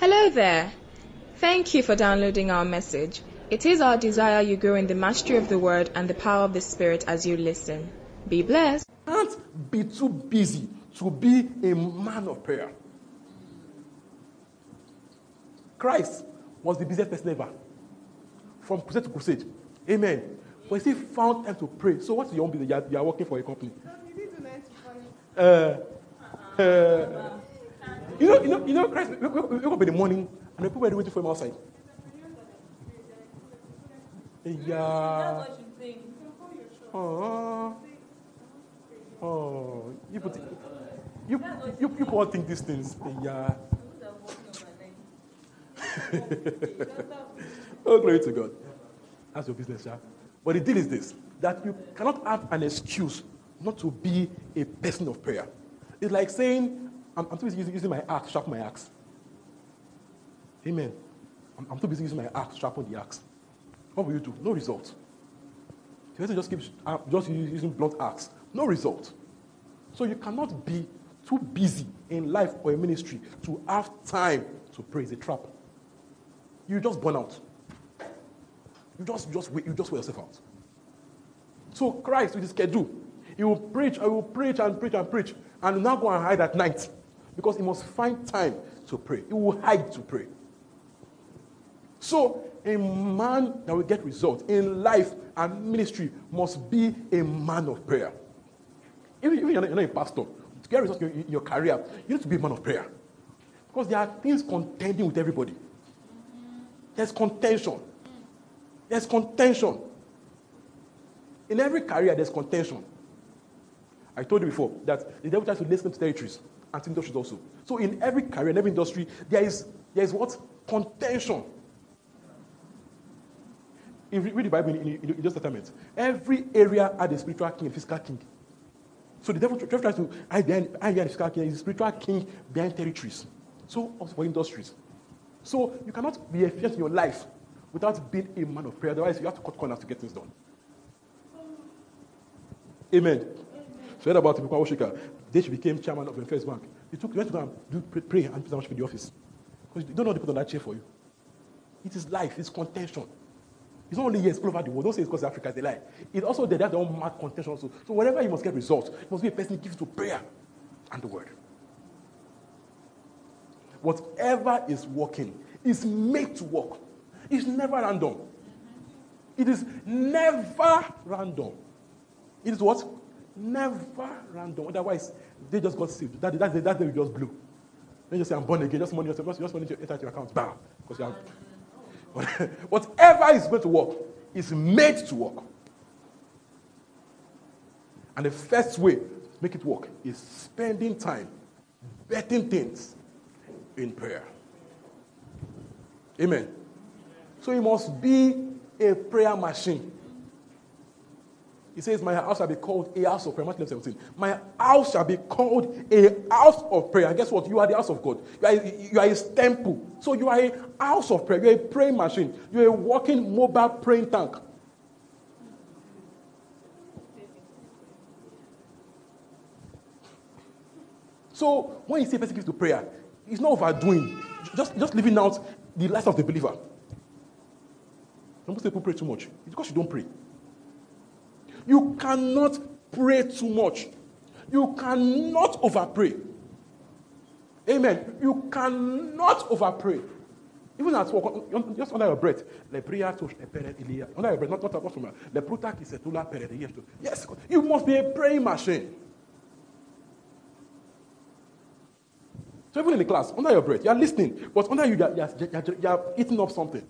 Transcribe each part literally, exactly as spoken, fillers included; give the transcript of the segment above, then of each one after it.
Hello there. Thank you for downloading our message. It is our desire you grow in the mastery of the word and the power of the spirit as you listen. Be blessed. Can't be too busy to be a man of prayer. Christ was the busiest person ever. From crusade to crusade. Amen. But he found time to pray. So what's your own business? You are, you are working for a company. Uh, uh, you know, you know, you know, Christ, we woke up in the morning and the people were waiting for him outside. Yeah. Oh. Oh. You put, you, you, you all think these things. Yeah. Oh, glory to God. That's your business, yeah. But the deal is this, that you cannot have an excuse not to be a person of prayer. It's like saying, I'm, I'm too busy using, using my axe, sharpen my axe. Amen. I'm, I'm too busy using my axe, sharpen the axe. What will you do? No result. You have to just keep uh, just using blunt axe. No result. So you cannot be too busy in life or in ministry to have time to pray. It's a trap. You just burn out. You just, just wait, you just wear yourself out. So Christ with his schedule, he will preach, I will preach and preach and preach, and will not go and hide at night because he must find time to pray. He will hide to pray. So a man that will get results in life and ministry must be a man of prayer. Even if you're not, you're not a pastor, to get results in your career, you need to be a man of prayer because there are things contending with everybody. There's contention. There's contention. In every career, there's contention. I told you before that the devil tries to lay claim to territories and to industries also. So in every career, in every industry, there is there is what? Contention. If you read the Bible in, in, in the Old Testament, every area had a spiritual king, a physical king. So the devil tries to hide behind the physical king, he's a spiritual king behind territories. So also for industries. So you cannot be efficient in your life without being a man of prayer. Otherwise, you have to cut corners to get things done. Amen. So, about Ibuka Oshika, then she became chairman of the first bank. He took you to go and do pray and put down in the office because you don't know they put on that chair for you. It is life. It's contention. It's not only here, it's all over the world. Don't say it's because Africa is a lie. It's also there. That's their own mad contention also. So, wherever you must get results, you must be a person who gives to prayer and the word. Whatever is working is made to work. It's never random. It is never random. It is what? Never random. Otherwise, they just got saved. That, that, that day we just blew. Then you say, I'm born again. Just money yourself. Just money to enter your account. Bam. Because you have... Whatever is going to work is made to work. And the first way to make it work is spending time betting things in prayer. Amen. So you must be a prayer machine. He says, my house shall be called a house of prayer. Matthew eleven seventeen. My house shall be called a house of prayer. And guess what? You are the house of God. You are, you are his temple. So you are a house of prayer. You are a praying machine. You are a walking mobile praying tank. So when you say person gives to prayer, it's not overdoing. Just, just living out the life of the believer. Most people pray too much. It's because you don't pray. You cannot pray too much. You cannot overpray. Amen. You cannot overpray. Even at work, just under your breath. Le prière touche le père Elia. Under your breath, not not from Le pruta qui se toula père Elia. Yes, you must be a praying machine. So even in the class, under your breath, you are listening, but under you, you are, you are, you are eating up something.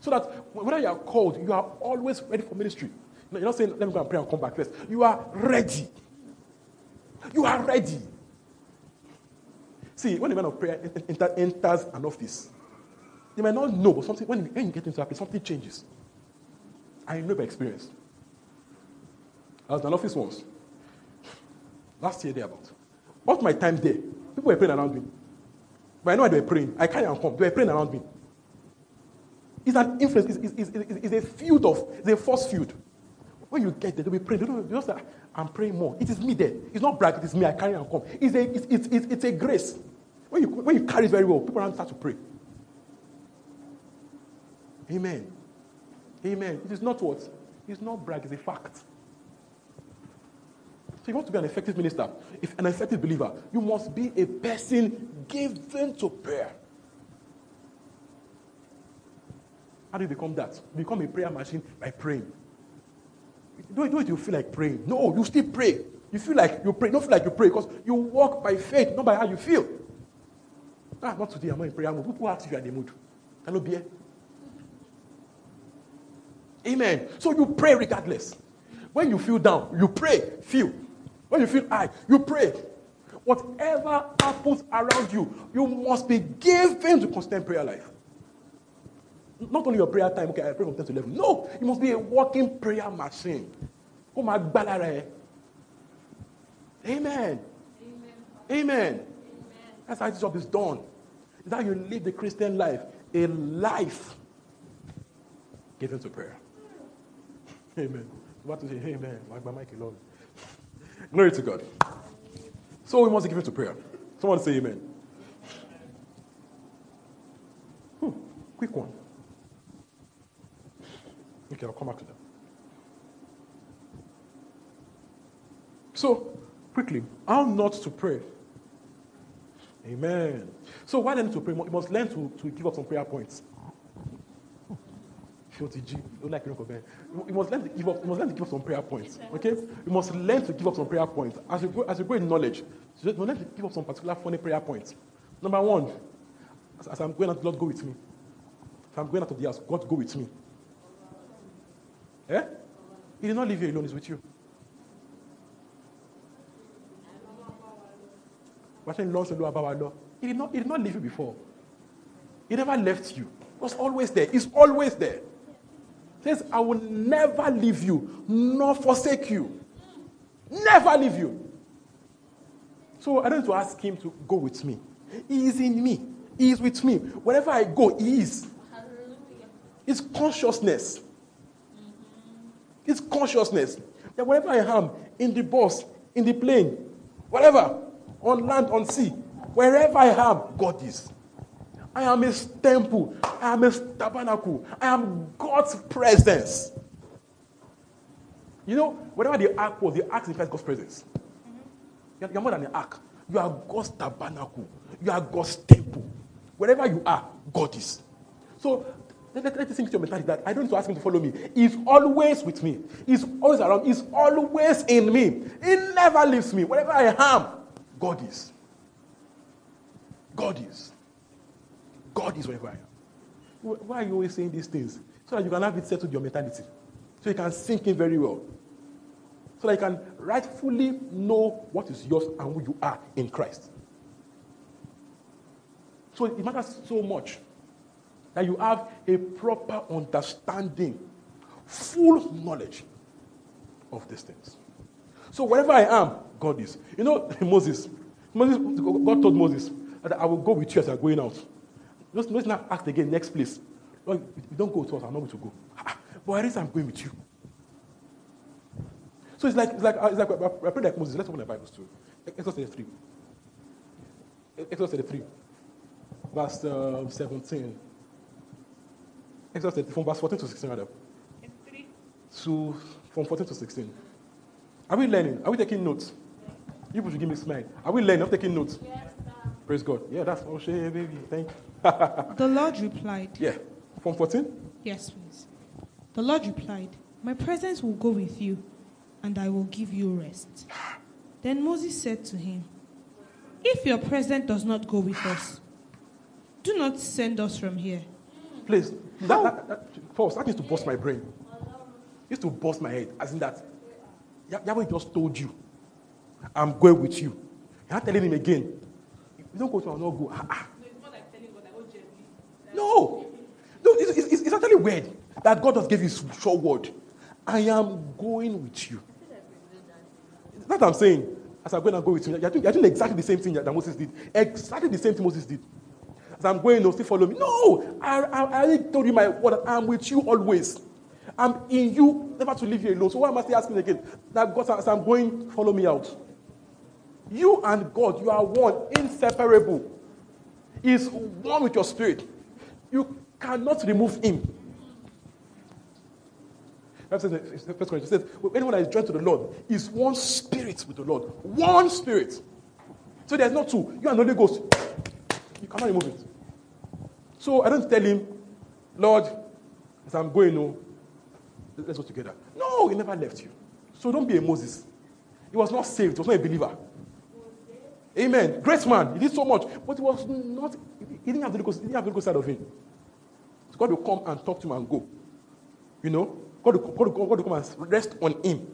So that whenever you are called, you are always ready for ministry. You're not saying, let me go and pray and come back first. You are ready. You are ready. See, when a man of prayer enters an office, they might not know, but something, when you get into that place, something changes. I know by experience. I was in an office once. Last year, thereabout. All my time there, people were praying around me. But I know they were praying. I can't even come. They were praying around me. It's an influence. It's, it's, it's, it's a field of, it's a force field. When you get there, they'll be praying. They don't just say, I'm praying more. It is me there. It's not brag. It is me. I carry and come. It's a, it's, it's, it's a grace. When you, when you carry it very well, people around start to pray. Amen. Amen. It is not what? It's not brag, it's a fact. So you want to be an effective minister, if an effective believer, you must be a person given to prayer. How do you become that? You become a prayer machine by praying. Do it, do it, you feel like praying. No, you still pray. You feel like you pray. Don't feel like you pray because you walk by faith, not by how you feel. Ah, not today, I'm not in prayer mood. People ask if you are in the mood. Hello, beer. Amen. So you pray regardless. When you feel down, you pray. Feel. When you feel high, you pray. Whatever happens around you, you must be given to constant prayer life. Not only your prayer time, okay, I pray from ten to eleven. No, you must be a walking prayer machine. Oh my balare. Amen. Amen. Amen. That's how this job is done. It's how you live the Christian life. A life given to prayer. Amen. What to say? Amen. Like my mic alone. Glory to God. So we must give it to prayer. Someone say amen. Hmm, quick one. Okay, I'll come back to that. So, quickly, how not to pray. Amen. So why learn to pray? You must learn to, to give up some prayer points. Like you must learn to give up. You must learn to give up some prayer points. Okay, you must learn to give up some prayer points as you go. As you go in knowledge, you must learn to give up some particular funny prayer points. Number one, as, as I'm going out, Lord, go with me. If I'm going out of the house, God, go with me. Eh? He did not leave you alone; He's with you. He did not. He did not leave you before. He never left you. He was always there. He's always there. Says, I will never leave you, nor forsake you. Never leave you. So I don't need to ask him to go with me. He is in me. He is with me. Wherever I go, he is. It's consciousness. It's consciousness. That wherever I am, in the bus, in the plane, whatever, on land, on sea, wherever I am, God is. I am his temple. I am his tabernacle. I am God's presence. You know, whatever the ark was, the ark is God's presence. Mm-hmm. You are more than an ark. You are God's tabernacle. You are God's temple. Wherever you are, God is. So let let, let it sink to your mentality that I don't need to ask him to follow me. He's always with me. He's always around. He's always in me. He never leaves me. Wherever I am, God is. God is. God is wherever I am. Why are you always saying these things? So that you can have it settled your mentality. So you can sink in very well. So that you can rightfully know what is yours and who you are in Christ. So it matters so much that you have a proper understanding, full knowledge of these things. So wherever I am, God is. You know, Moses, Moses God told Moses that I will go with you as you are going out. Let's not ask again, next place. Lord, you don't go to us, I'm not going to go. But at least I'm going with you. So it's like, it's like, it's like I pray like Moses. Let's open the Bible too. Exodus thirty-three. Exodus thirty-three. Verse uh, seventeen. Exodus thirty-three, from verse fourteen to sixteen, rather. So, from fourteen to sixteen. Are we learning? Are we taking notes? You should give me a smile. Are we learning? Are we taking notes? Yes, praise God. Yeah, that's all share, baby. Thank you. The Lord replied. Yeah. From fourteen? Yes, please. The Lord replied, my presence will go with you, and I will give you rest. Then Moses said to him, if your presence does not go with us, do not send us from here. Please. That, that, that, first, that needs to bust my brain. It needs to bust my head. As in that, Yahweh just told you, I'm going with you. You're not telling him again. You don't go to, I'll not go. No, no, it's, it's, it's actually weird that God just gave his sure word. I am going with you. That's what I'm saying. As I'm going, I'm going with you. You're doing, you're doing exactly the same thing that Moses did. Exactly the same thing Moses did. As I'm going, no, still follow me. No, I, I, I already told you my word that I'm with you always. I'm in you, never to leave you alone. So why am I still asking again? That God, as I'm going, follow me out. You and God, you are one, inseparable. is one with your spirit. You cannot remove him. It says, anyone that is joined to the Lord is one spirit with the Lord. One spirit. So there's not two. You and the Holy Ghost, you cannot remove it. So I don't tell him, Lord, as I'm going, no, let's go together. No, he never left you. So don't be a Moses. He was not saved. He was not a believer. Amen. Great man. He did so much. But he was not, he didn't have the Holy Ghost, he didn't have the Holy Ghost side of him. So God will come and talk to him and go. You know? God will, God, will, God will come and rest on him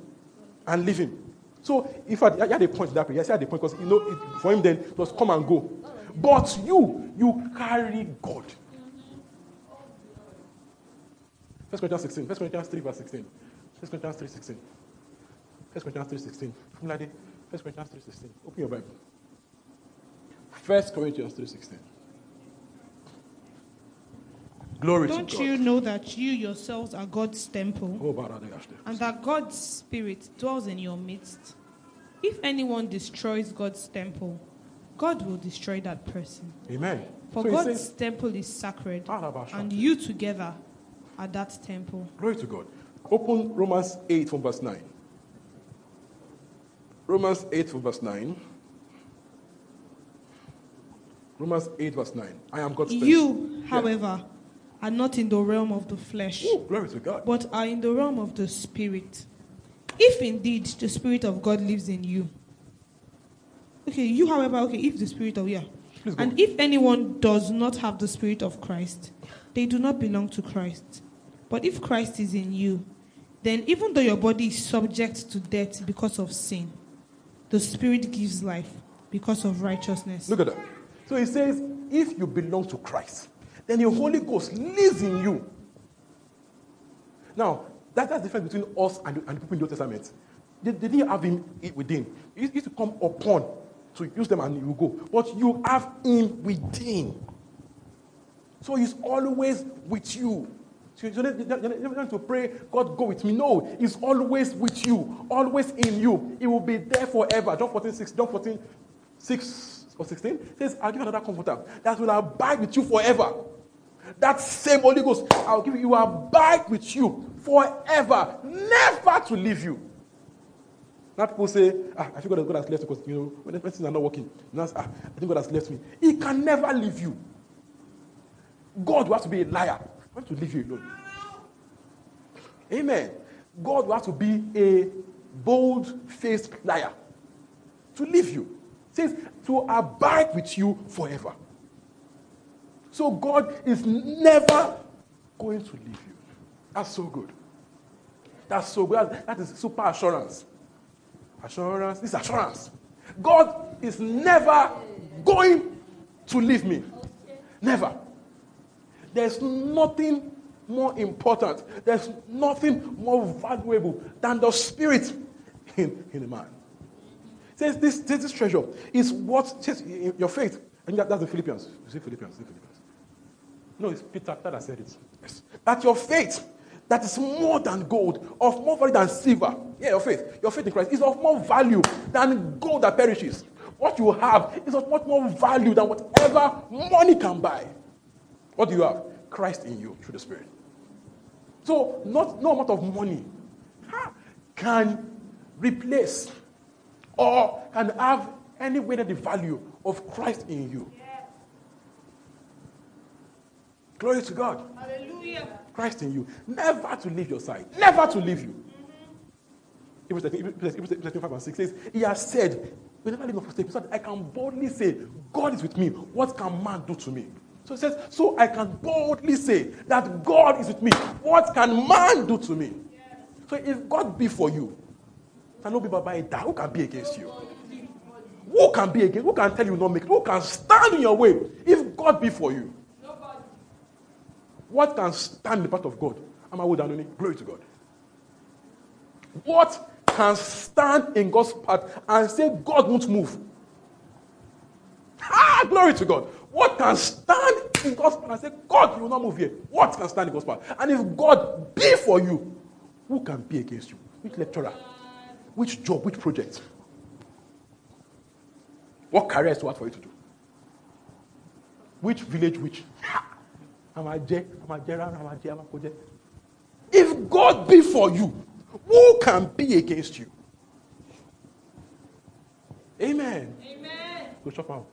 and leave him. So, in fact, I had a point in that prayer. I had a point because, you know, it, for him then, it was come and go. But you, you carry God. First Corinthians sixteen. First Corinthians three, verse sixteen. First Corinthians three, sixteen. First Corinthians three, sixteen. Similarly, First Corinthians three, sixteen. Open your Bible. First Corinthians three, sixteen. Glory Don't to God. You know that you yourselves are God's temple, oh, and that God's Spirit dwells in your midst? If anyone destroys God's temple, God will destroy that person. Amen. For so God's says, temple is sacred, and you together are that temple. Glory to God. Open Romans eight from verse nine. Romans eight from verse nine. Romans eight verse nine. I am God's temple. You, however... Yeah. are not in the realm of the flesh, Ooh, glory to God. But are in the realm of the Spirit. If indeed the Spirit of God lives in you. Okay, you, however, okay, if the Spirit of, yeah. Please and go. If anyone does not have the Spirit of Christ, they do not belong to Christ. But if Christ is in you, then even though your body is subject to death because of sin, the Spirit gives life because of righteousness. Look at that. So he says, if you belong to Christ, then the Holy Ghost lives in you. Now, that, that's the difference between us and, and the people in the Old Testament. They, they didn't have him within. He used to come upon to use them and you go. But you have him within. So he's always with you. So you don't have to pray, God, go with me. No, he's always with you, always in you. He will be there forever. John fourteen six. John fourteen six or sixteen says, I'll give you another comforter that will abide with you forever. That same Holy Ghost, I'll give you, abide with you forever, never to leave you. Now people say, ah, I think God has left me because, you know, when things are not working, now, ah, I think God has left me. He can never leave you. God will have to be a liar. He wants to leave you alone. Amen. God will have to be a bold-faced liar to leave you. Says to abide with you forever. So God is never going to leave you. That's so good. That's so good. That is super assurance. Assurance. This is assurance. God is never going to leave me. Never. There's nothing more important. There's nothing more valuable than the spirit in, in a man. Says this, this, this treasure is what says your faith. And that, that's the Philippians. You see Philippians, see Philippians. No, it's Peter that said it. Yes. That your faith, that is more than gold, of more value than silver. Yeah, your faith. Your faith in Christ is of more value than gold that perishes. What you have is of much more value than whatever money can buy. What do you have? Christ in you through the Spirit. So not no amount of money can replace or can have any way that the value of Christ in you. Yes. Glory to God. Hallelujah. Christ in you. Never to leave your side. Never to leave you. Mm-hmm. Hebrews thirteen, five and six says, He has said, we never leave no forsake me, so that I can boldly say, God is with me. What can man do to me? So it says, so I can boldly say that God is with me. What can man do to me? Yes. So if God be for you, who can be against you? Who can be against? Who can tell you not make it? Who can stand in your way if God be for you? Nobody. What can stand in the path of God? Glory to God. What can stand in God's path and say God won't move? Ah, glory to God. What can stand in God's path and say God you will not move here? What can stand in God's path? And if God be for you, who can be against you? Which lecturer? Which job, which project? What career is to have for you to do? Which village which? If God be for you, who can be against you? Amen. Amen. Go chop out.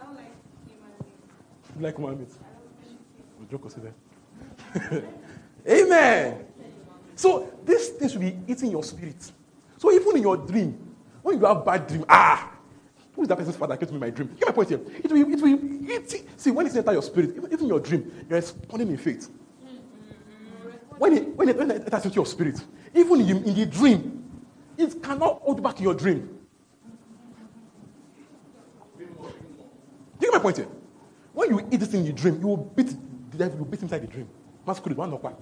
I don't like human meat. You like human meat? I don't like human meat. Amen. So these things will be eating your spirit. So even in your dream, when you have bad dream, ah, who is that person's father that came to me in my dream? You get my point here. It will, it will eat. See, when it's enter your spirit, even, even your dream, you're responding in faith. When it when it, when it enters into your spirit, even in, in the dream, it cannot hold back your dream. You get my point here? When you eat this in your dream, you will beat the devil, you will beat inside the dream. Masquerade, one not quite.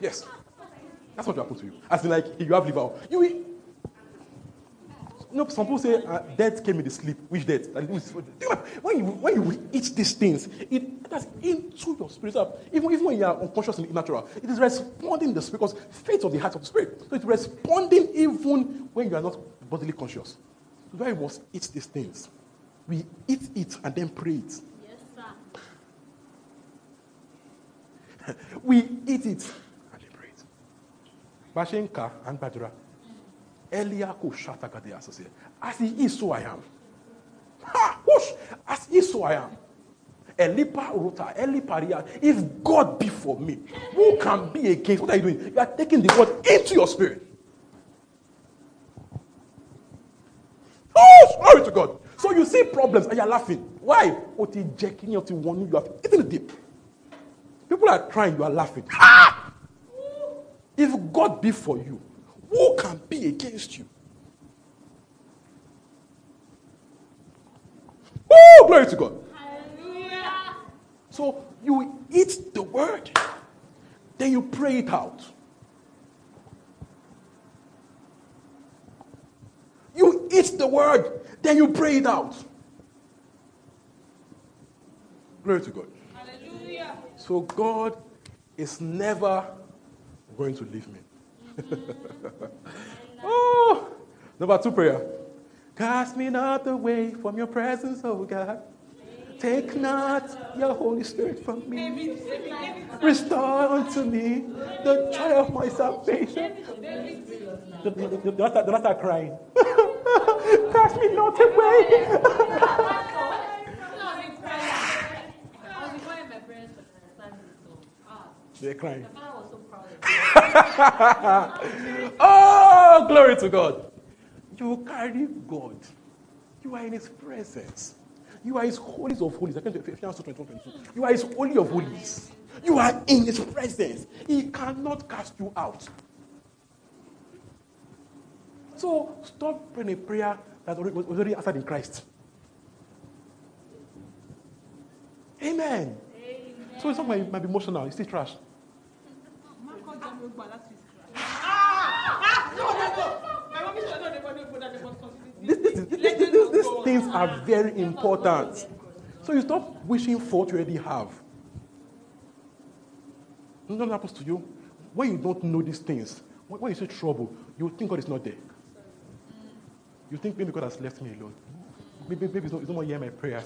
Yes. That's what will happen to you. As in, like, if you have liver, you will. No, some people say uh, death came in the sleep. Which death? When you when you will eat these things, it that's into your spirit. Even, even when you are unconscious and natural, it is responding the spirit because faith of the heart of the spirit. So it's responding even when you are not bodily conscious. That's why we must eat these things. We eat it and then pray it. Yes, sir. We eat it and then pray it. Bashenka and Badura. As he is, so I am. Ha! Whoosh! As he is, so I am. Elipa Ruta, Eliparia. If God be for me, who can be against? What are you doing? You are taking the word into your spirit. Oh, glory to God. So you see problems and you are laughing. Why? What is jacking you to warning you? It's in the deep. People are crying, you are laughing. Ha! If God be for you, who can be against you? Oh, glory to God. Hallelujah. So you eat the word, then you pray it out. You eat the word, then you pray it out. Glory to God. Hallelujah. So God is never going to leave me. Oh, number two prayer. Cast me not away from your presence, oh God. Take not your Holy Spirit from me. Restore unto me the joy of my salvation. The, the, the, the rest are crying. Cast me not away. They're crying. Oh, glory to God. You carry God. You are in His presence. You are His holies of holies. You are His holy of holies. You are in His presence. He cannot cast you out. So stop praying a prayer that was already answered in Christ. Amen. Amen. So some might, might be emotional. It's still trash. This, this, this, this, this, these things are very important. So you stop wishing for what you already have. Nothing happens to you. When you don't know these things, when you see trouble, you think God is not there. You think maybe God has left me alone. Maybe, maybe it's not, it's not hearing my prayer.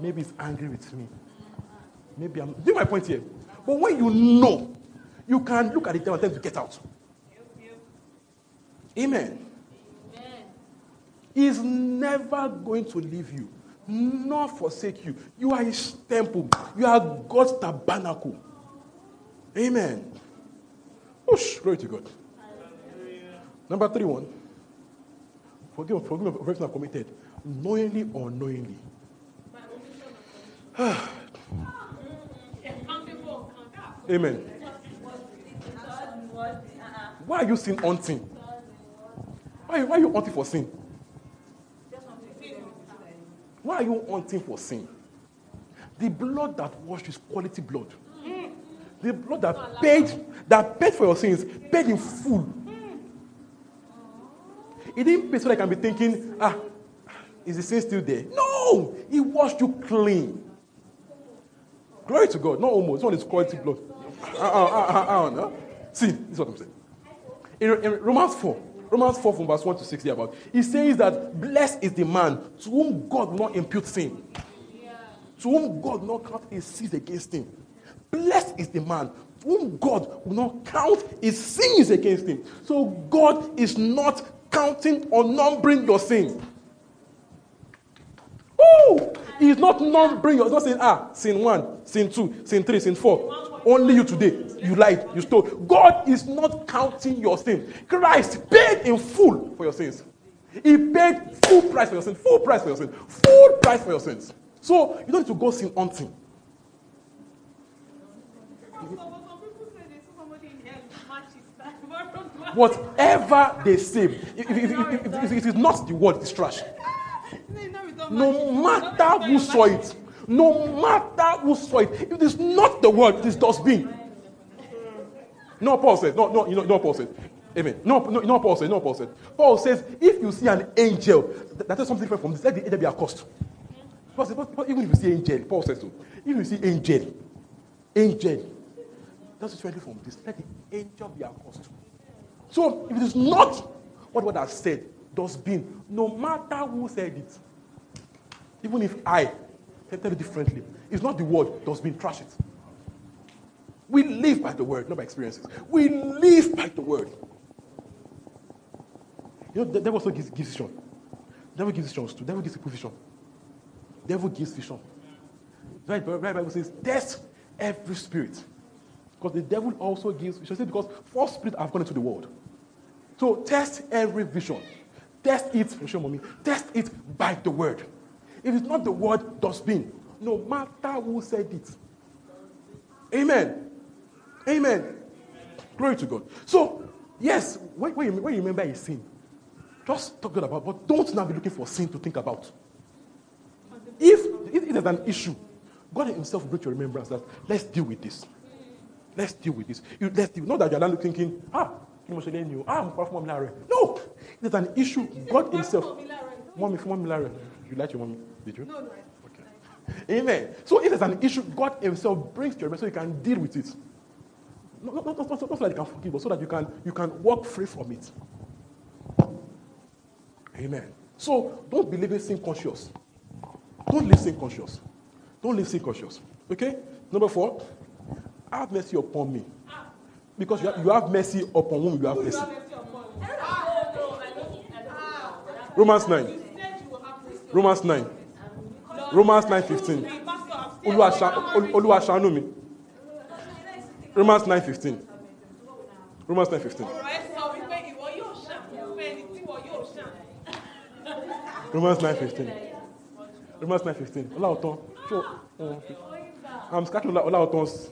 Maybe it's angry with me. Maybe I'm. Do you my point here? But when you know, you can look at the devil and tell him to get out. Amen. Amen. He's never going to leave you, nor forsake you. You are His temple. You are God's tabernacle. Amen. Whoosh, glory to God. Hallelujah. Number three one. Forgive, forgive of everything I've committed, knowingly or unknowingly. Amen. Why are you sin haunting? Why, why are you haunting for sin? Why are you haunting for sin? The blood that washed is quality blood. The blood that paid, that paid for your sins, paid in full. It didn't pay so that I can be thinking, ah, is the sin still there? No! It washed you clean. Glory to God. Not almost. It's not His quality blood. Uh, uh, uh, uh, uh, uh, uh. See, this is what I'm saying. In, in Romans four, Romans four from verse one to six there about. He says that blessed is the man to whom God will not impute sin. Yeah. To whom God will not count his sins against him. Blessed is the man to whom God will not count his sins against him. So God is not counting or numbering your sin. Woo! He's not numbering your sin. He's not saying, ah, sin one, sin two, sin three, sin four. Only you today. You lied. You stole. God is not counting your sins. Christ paid in full for your sins. He paid full price for your sins. Full price for your sins. Full price for your sins. So you don't need to go sin hunting. Whatever they say, if, if, if, if, if, if it is not the word, it's trash. No matter who saw it. No matter who saw it, if it is not the word, it is dustbin. No, Paul says. No, no, you know, no, Paul says. Amen. No, no, no, Paul says. No, Paul says. Paul says, if you see an angel, that, that is something different from this. Let the angel be accosted. Paul says, but, but even if you see angel, Paul says so. Even if you see angel, angel, that's different from this. Let the angel be accosted. So, if it is not what God has said, dustbin. No matter who said it, even if I. Tell it differently. It's not the word that's been trashed. We live by the word, not by experiences. We live by the word. You know, the devil also gives, gives vision. The devil gives visions too. The devil gives people vision. The devil gives vision. That's why the Bible says, test every spirit. Because the devil also gives vision. Because false spirits have gone into the world. So test every vision. Test it, mommy. Test it by the word. If it's not the word, dustbin. No matter who said it. Amen. Amen. Amen. Glory to God. So, yes, when, when, you, when you remember a sin, just talk God about it, but don't now be looking for sin to think about. If, if it is an issue, God himself will bring to remembrance that, let's deal with this. Let's deal with this. You, let's deal. Not that you're not thinking, ah, you must learn you. Ah, I'm far from Milare. No. It is an issue. God himself. Mommy, from Milare. You like your mommy? Did you? No, no. Okay. Amen. So if there's an issue, God himself brings to your mind so you can deal with it. Not, not, not, not, not so that you can forgive, but so that you can, you can walk free from it. Amen. So don't believe in sin conscious. Don't live sin conscious. Don't live sin conscious. Okay? Number four, have mercy upon me. Because you have, you have mercy upon whom you have mercy. Romans nine. Romans nine. Romans nine fifteen. Oluwa ṣàánú mi. Romans nine fifteen. Romans nine fifteen. Romans nine fifteen. Romans nine fifteen. Ola oton. I'm scattering Ola oton's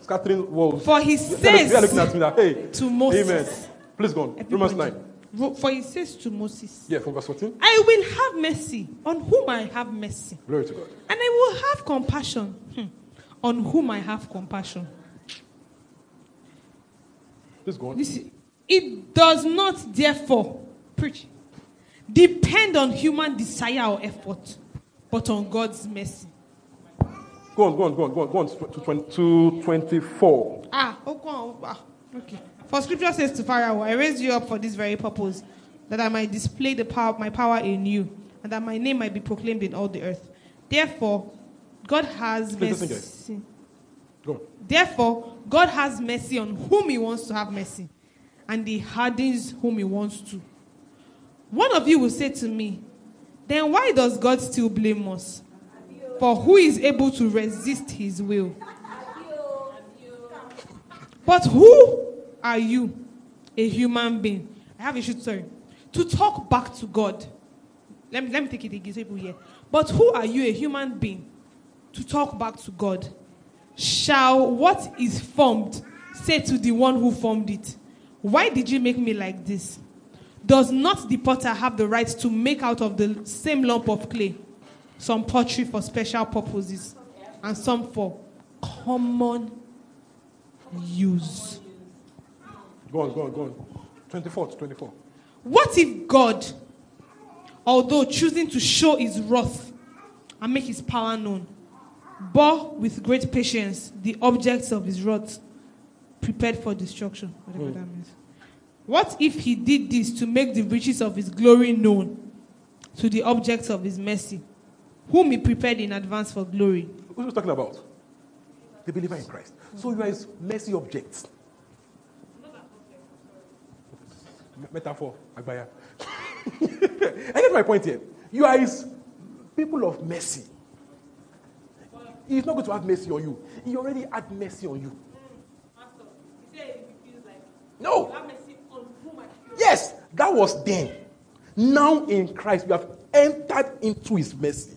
scattering walls. For he says to Moses. Amen. Please go on. Romans nine. For he says to Moses, yeah, from verse fourteen, I will have mercy on whom I have mercy. Glory to God. And I will have compassion hmm, on whom I have compassion. Please go on. This, it does not, therefore, preach, depend on human desire or effort, but on God's mercy. Go on, go on, go on, go on, go on to twenty-four. Ah, oh, go on, ah, okay. For scripture says to Pharaoh, I raised you up for this very purpose, that I might display the power, my power in you, and that my name might be proclaimed in all the earth. Therefore, God has mercy. Go on. Therefore, God has mercy on whom he wants to have mercy, and he hardens whom he wants to. One of you will say to me, then why does God still blame us? For who is able to resist his will? But who are you, a human being? I have issues, sorry. To talk back to God. Let me, let me take it again so people hear. But who are you, a human being, to talk back to God? Shall what is formed say to the one who formed it, why did you make me like this? Does not the potter have the right to make out of the same lump of clay some pottery for special purposes and some for common use? Go on, go on, go on. twenty-four to twenty-four. What if God, although choosing to show his wrath and make his power known, bore with great patience the objects of his wrath prepared for destruction, whatever mm. that means, What if he did this to make the riches of his glory known to the objects of his mercy, whom he prepared in advance for glory? What are you talking about? The believer in Christ. So you are his mercy objects. Metaphor, Agbaya. I get my point here. You are his people of mercy. He's not going to have mercy on you. He already had mercy on you. No. Yes, that was then. Now in Christ, you have entered into his mercy.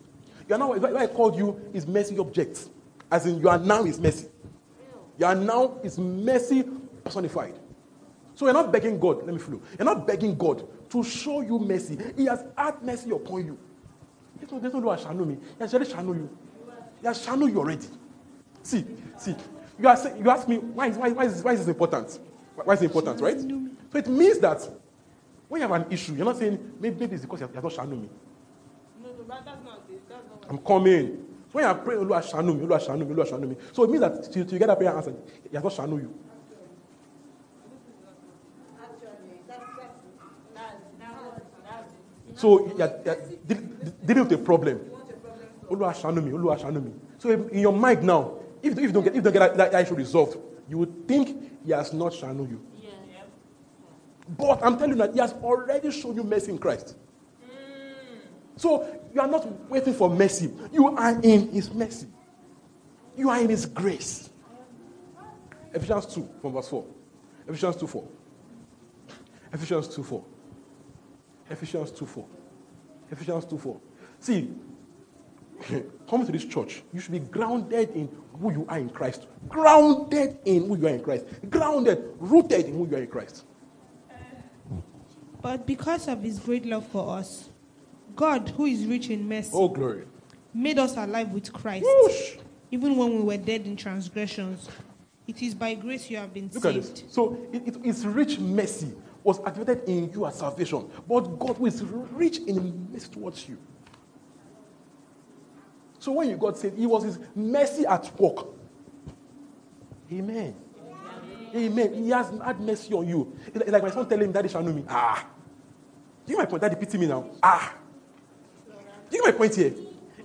You are now, what I called you, his mercy objects. As in, you are now his mercy. You are now his mercy personified. So you're not begging God, let me follow. You're not begging God to show you mercy. He has had mercy upon you. There's no, there's no Lord shall know me. He has already shall know you. He has shall know you already. See, see. You, are, you ask me, why is, why, why, is, why is this important? Why is it important, right? So it means that when you have an issue, you're not saying, maybe, maybe it's because you have not shall know me. No, no, but that's not it. That's not I'm coming. When you pray, Olua shall know me, Olua shall know me, Olua shall know me. So it means that till you get that prayer answered, he has not shall know you. So you're, you're dealing with a problem. Olua shall know me, Olua shall know me. So in your mind now, if, if you don't get, if you don't get that, that issue resolved, you would think he has not shall know you. Yeah. But I'm telling you that he has already shown you mercy in Christ. Mm. So you are not waiting for mercy. You are in his mercy. You are in his grace. Ephesians two from verse four. Ephesians two four. Ephesians two four. Ephesians two four. Ephesians two four. See, coming to this church, you should be grounded in who you are in Christ. Grounded in who you are in Christ. Grounded, rooted in who you are in Christ. But because of his great love for us, God, who is rich in mercy, oh, glory, made us alive with Christ. Whoosh. Even when we were dead in transgressions, it is by grace you have been Look saved. At this. So it, it, it's rich mercy was activated in you at salvation. But God was rich in mercy towards you. So when you got saved, it was his mercy at work. Amen. Amen. Amen. He has had mercy on you. It's like my son telling him, Daddy shall know me. Ah. Do you get my point? Daddy pity me now. Ah. Do you get my point here?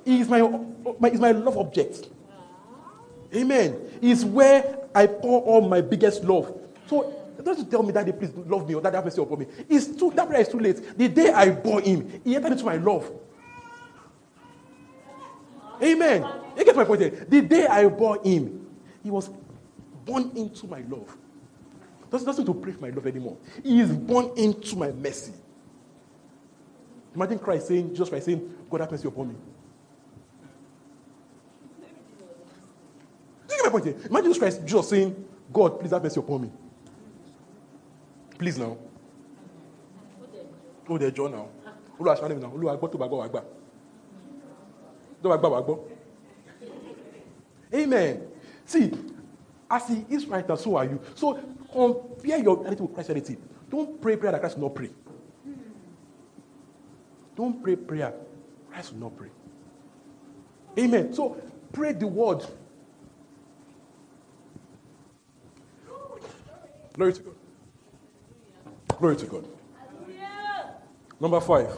He is my, my, is my love object. Amen. He is where I pour all my biggest love. So don't you tell me, Daddy, please love me, or Daddy have mercy upon me. It's too, that prayer is too late. The day I bore him, he entered into my love. Amen. You get my point here. The day I bore him, he was born into my love. Doesn't doesn't to pray for my love anymore. He is born into my mercy. Imagine Christ saying, Jesus Christ saying, God have mercy upon me. Do you get my point here? Imagine Jesus Christ just saying, God, please have mercy upon me. Please now. Oh, the John now. Oh, I shall him now. Oh, I got to Bago Agba. Amen. See, as he is right now, so are you. So compare your reality with Christ's reality. Don't pray prayer that Christ will not pray. Don't pray prayer Christ will not pray. Amen. So pray the word. Glory to God. Glory to God. Number five.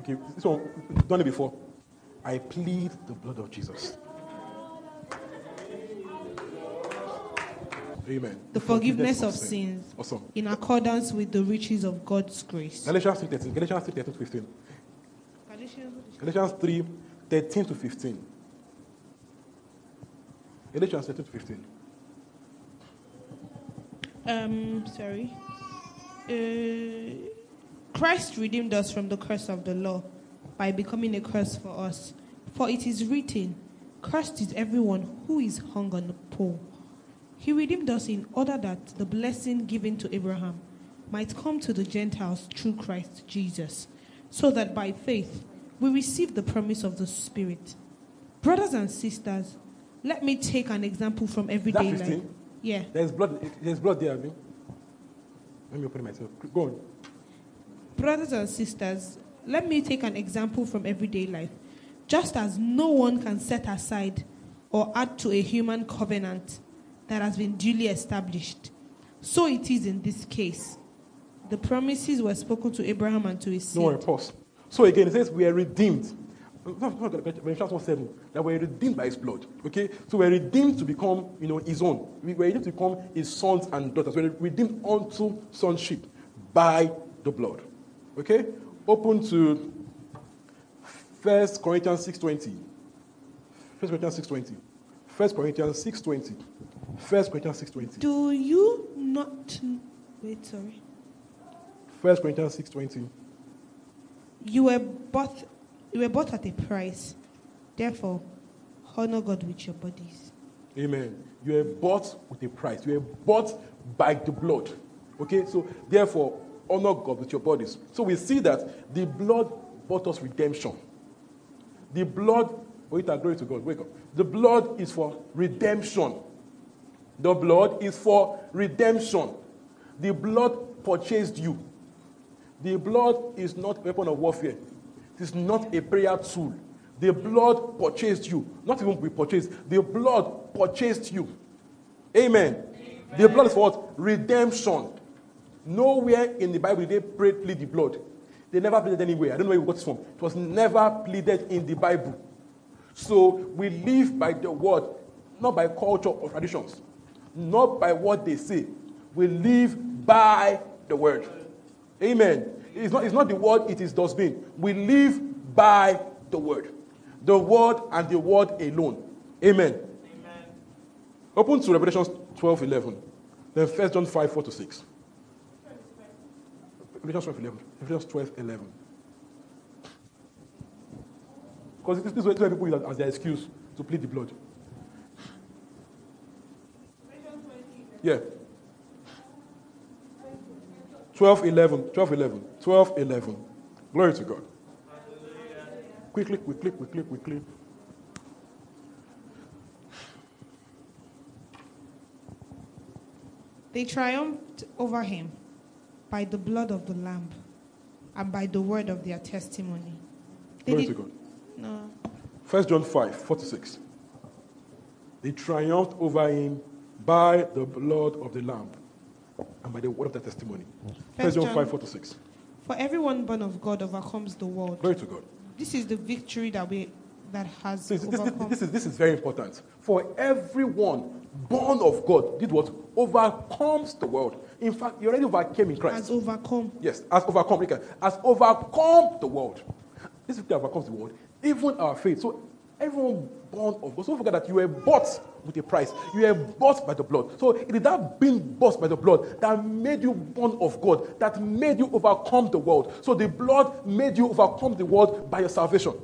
Okay, this one we've done it before. I plead the blood of Jesus. Amen. The forgiveness, forgiveness of sin. sins awesome. In accordance with the riches of God's grace. Galatians three, thirteen. Galatians three, thirteen to fifteen. Galatians three, thirteen to fifteen. Galatians thirteen to fifteen. Um, sorry. Uh, Christ redeemed us from the curse of the law by becoming a curse for us. For it is written, cursed is everyone who is hung on a pole. He redeemed us in order that the blessing given to Abraham might come to the Gentiles through Christ Jesus, so that by faith we receive the promise of the Spirit. Brothers and sisters, let me take an example from everyday life. Yeah. There's blood, there's blood there, I mean. Let me open myself. Go on. Brothers and sisters, let me take an example from everyday life. Just as no one can set aside or add to a human covenant that has been duly established, so it is in this case. The promises were spoken to Abraham and to his seed. No worry, pause. So again, it says we are redeemed. That we're redeemed by his blood. Okay? So we're redeemed to become, you know, his own. We were redeemed to become his sons and daughters. We're redeemed unto sonship by the blood. Okay? Open to First Corinthians six twenty. First Corinthians six twenty. First Corinthians six twenty. First Corinthians six twenty. Do you not wait, sorry. First Corinthians six twenty. You were bought You were bought at a price. Therefore, honor God with your bodies. Amen. You were bought with a price. You were bought by the blood. Okay? So, therefore, honor God with your bodies. So, we see that the blood bought us redemption. The blood, wait, glory to God, wake up. The blood is for redemption. The blood is for redemption. The blood purchased you. The blood is not a weapon of warfare. It is not a prayer tool. The blood purchased you. Not even we purchased. The blood purchased you. Amen. Amen. The blood is for what? Redemption. Nowhere in the Bible they prayed, plead the blood. They never pleaded anywhere. I don't know where we got this from. It was never pleaded in the Bible. So we live by the word, not by culture or traditions, not by what they say. We live by the word. Amen. It's not, it's not the word, it is dustbin. We live by the word. The word and the word alone. Amen. Amen. Open to Revelation twelve eleven. Then First John five four to six. Revelation twelve eleven. Revelation twelve eleven. Because this is where people use as their excuse to plead the blood. Yeah. twelve eleven, twelve eleven, twelve eleven. Glory to God. Quickly, quickly, quickly, quickly. They triumphed over him by the blood of the Lamb and by the word of their testimony. They Glory did... to God. No. First John five forty-six. They triumphed over him by the blood of the Lamb and by the word of their testimony. First John five forty-six. For everyone born of God overcomes the world. Glory to God. This is the victory that we that has this, overcome. This, this, this, is, this is very important. For everyone born of God did what? Overcomes the world. In fact, you already overcame in Christ. Has overcome. Yes, has overcome. Has overcome the world. This victory overcomes the world. Even our faith. So everyone born of God. So don't forget that you were bought with a price. You were bought by the blood. So it is that being bought by the blood that made you born of God, that made you overcome the world. So the blood made you overcome the world by your salvation.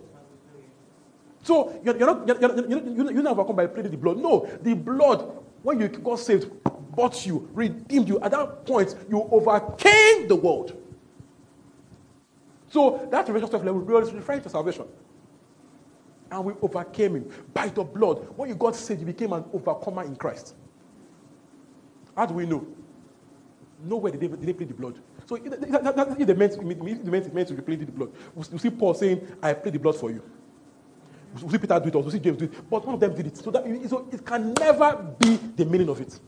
So you're, you're not you're, you're, you're, you're not overcome by pleading the blood. No, the blood, when you got saved, bought you, redeemed you. At that point, you overcame the world. So that relationship level really refers to salvation. And we overcame him by the blood. When you got saved, you became an overcomer in Christ. How do we know? Nowhere did they, did they plead the blood. So if they meant, meant to plead the blood, you see Paul saying, I plead the blood for you. You see Peter do it also, you see James do it. But one of them did it. So, that, so it can never be the meaning of it.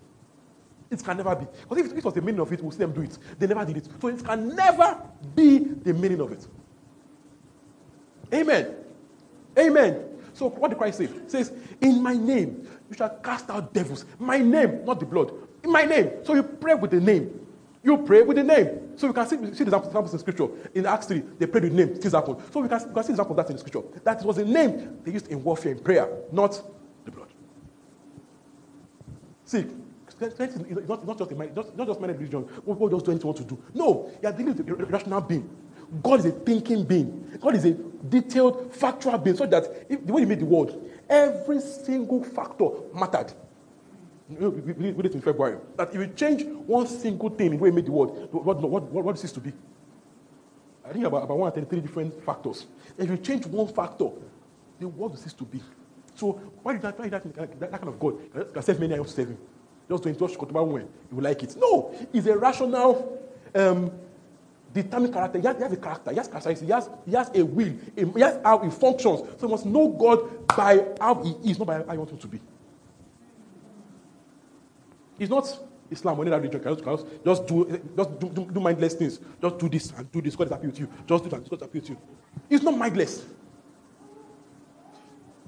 It can never be. Because if it was the meaning of it, we'll see them do it. They never did it. So it can never be the meaning of it. Amen. Amen. So what did Christ say? He says, in my name, you shall cast out devils. My name, not the blood. In my name. So you pray with the name. You pray with the name. So you can see, see the examples in Scripture. In Acts three, they prayed with the name. Things happened. So we can, we can see the example of that in Scripture. That was the name they used in warfare, in prayer, not the blood. See, it's not, not just a mind, not, not just mind religion. What does anyone want to do? No, you are dealing with a rational being. God is a thinking being. God is a detailed, factual being, so that if, the way He made the world, every single factor mattered. We did it in February. That if you change one single thing in the way He made the world, what what what, what cease to be? I think about about one hundred thirty-three different factors. If you change one factor, the world will cease to be. So why did that why that, that, that kind of God can save many? I want to save him. Just to touch Kotoba when you will like it. No, it's a rational. Um, Determined character. He has, he has a character. He has characteristics. He has, he has a will. He has how he functions. So you must know God by how he is, not by how you want him to be. It's not Islam, when that religion, cannot, cannot just do just do, do, do mindless things. Just do this and do this. God is happy with you. Just do that. God is happy with you. It's not mindless.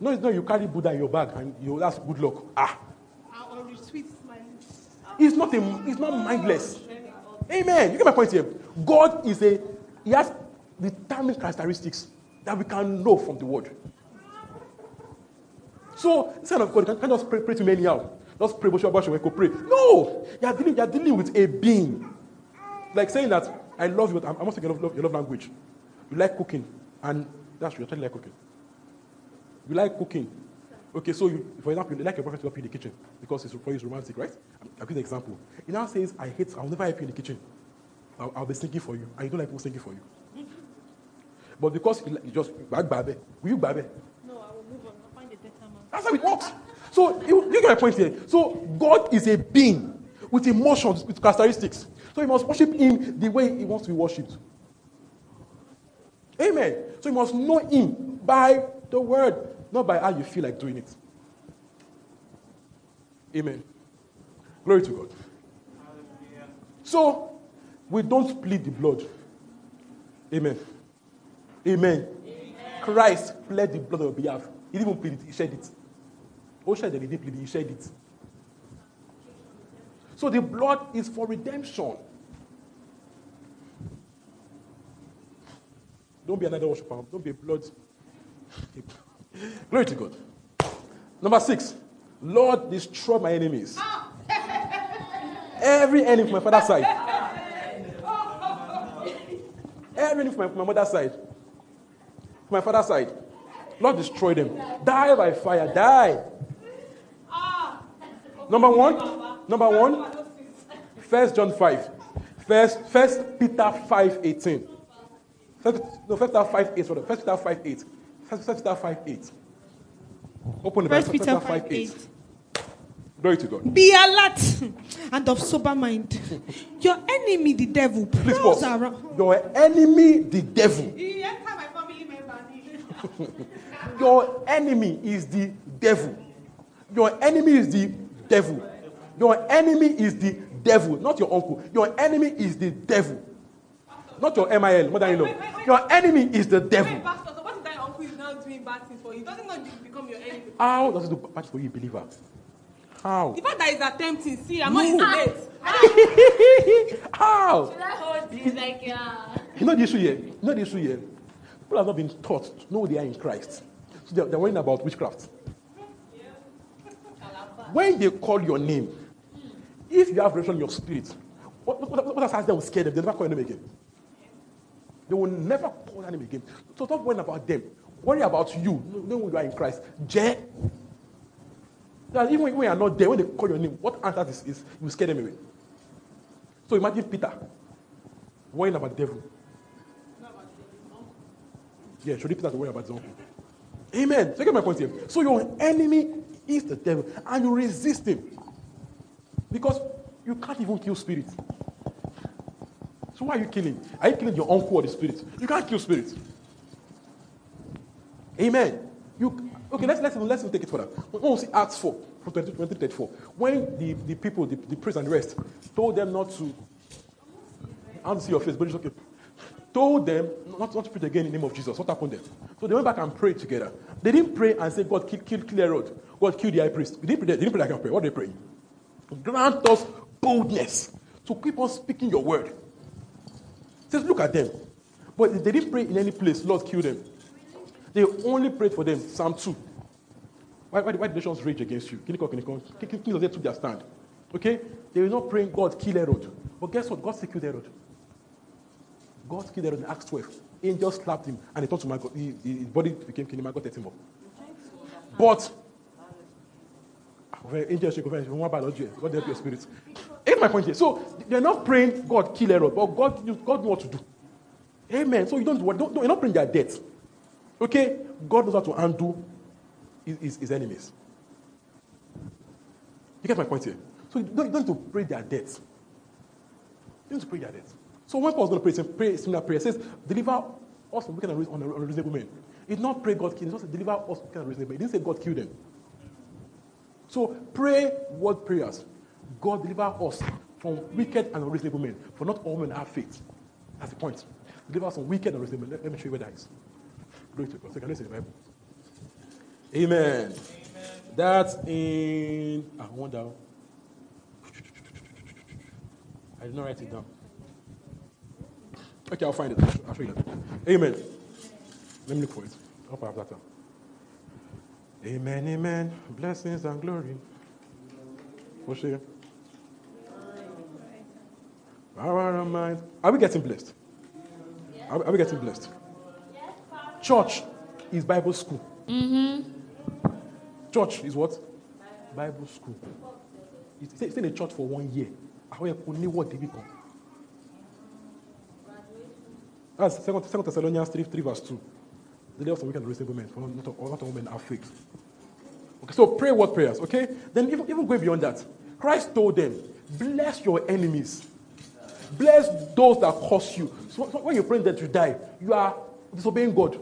No, it's not. You carry Buddha in your bag and you ask good luck. Ah. Or retweet my. It's not a. It's not mindless. Amen. You get my point here. God is a. He has determined characteristics that we can know from the word. So, instead of God, you can't just pray, pray to me anyhow. Just pray, Boshua, Boshua, we could pray. No! You are dealing, you are dealing with a being. Like saying that, I love you, but I'm not saying you love, love, you love language. You like cooking, and that's true, you totally like cooking. You like cooking. Okay, so, you, for example, you like your boyfriend to help you in the kitchen, because it's, for you, it's romantic, right? I'll give you an example. He now says, I hate, I'll never help you in the kitchen. I'll, I'll be singing for you, and you don't like people singing for you. But because you, you just, bag babe, will you babe? No, I will move on. I'll find a better man. That's how it works. So, you, you get my point here. So, God is a being with emotions, with characteristics. So, you must worship him the way he wants to be worshipped. Amen. So, you must know him by the word, not by how you feel like doing it. Amen. Glory to God. So, we don't plead the blood. Amen. Amen. Amen. Christ pled the blood on your behalf. He didn't even plead it, he shed it. Oh, shed it, he shed it. So the blood is for redemption. Don't be another worshiper. Don't be a blood. Glory to God. Number six. Lord, destroy my enemies. Every enemy from my father's side. Every enemy from my, my mother's side. From my father's side. Lord, destroy them. Die by fire. Die. Number one, number one, First John five. First, First Peter five eighteen. First, no, First Peter five eight. Sorry, First Peter five eight. First Peter five eight. Open the Bible. First Peter five eight. Glory to God. Be alert and of sober mind. Your enemy, the devil, please pause. Around. Your enemy, the devil. He entered my family member. Your enemy is the devil. Your enemy is the devil. Your enemy is the devil, not your uncle. Your enemy is the devil, not your M I L, mother-in-law. Your enemy is the devil. Wait, Pastor, so what is that your uncle is now doing bad things for you? Doesn't not become your enemy. How does it do bad for you, believer? How? The fact that he's attempting, see, I'm no. not late. How? Should I hold this? Like, yeah. You know the issue here. You know the issue here. People have not been taught to know they are in Christ, so they're, they're worrying about witchcraft. When they call your name, if you have revelation in your spirit, what, what, what has them will scare them? They never call your name again. They will never call your name again. So don't worry about them. Worry about you. Know who you are in Christ. J. That even when you are not there, when they call your name, what answer is, is you scare them away. So imagine Peter worrying about the devil. Yeah, should Peter worry about his uncle? Amen. So get my point here. So your enemy is the devil, and you resist him because you can't even kill spirits. So why are you killing? Are you killing your uncle or the spirit? You can't kill spirits. Amen. You okay? Let's let's let's take it further. When we see Acts four, from twenty-three to thirty-four, when the, the people, the, the priests and the rest, told them not to. I don't see your face, but it's okay. Told them not, not to preach again in the name of Jesus. What happened then? So they went back and prayed together. They didn't pray and say, God, kill, kill, clear road. God, kill the high priest. They didn't pray, they didn't pray like I pray. What are they praying? Grant us boldness to keep on speaking your word. It says, look at them. But they didn't pray in any place, Lord, kill them. They only prayed for them, Psalm two. Why, why, why do nations rage against you? Kings of them took their stand. Okay? They were not praying, God, kill Herod. But guess what? God still killed Herod. God killed Herod in Acts twelve. Angels slapped him, and he turned to my God. His body became killing. My God set him up. But angels shake over. What about God help your spirit? That's my point here. So they're not praying, God kill Herod, but God, God knows what to do. Amen. So you don't, don't, you're not praying their death. Okay, God knows how to undo his, his, his enemies. You get my point here. So you don't, you don't need to pray their death. You don't need to pray their death. So when Paul's going to pray, it's pray, similar prayer. It says, deliver us from wicked and unreasonable men. It did not pray God kill them. It just deliver us from wicked and unreasonable men. It didn't say God kill them. So pray word prayers. God deliver us from wicked and unreasonable men. For not all men have faith. That's the point. Deliver us from wicked and unreasonable men. Let, let me show you where that is. Glory to God. So you can listen to the Bible. Amen. Amen. That's in... I wonder... I did not write it down. Okay, I'll find it. I'll show you that. Amen. Let me look for it. I hope I have that time. Amen, amen. Blessings and glory. What's here? Power and mind. Are we getting blessed? Are, are we getting blessed? Church is Bible school. Mm-hmm. Church is what? Bible school. It's stay in a church for one year. Only what did we come? That's Second Thessalonians three, verse two. The day of some wicked and unreasonable men, for not all, not all men are faith. Okay, so pray what prayers, okay? Then even, even going beyond that, Christ told them, bless your enemies. Bless those that curse you. So, so when you pray that you die, you are disobeying God.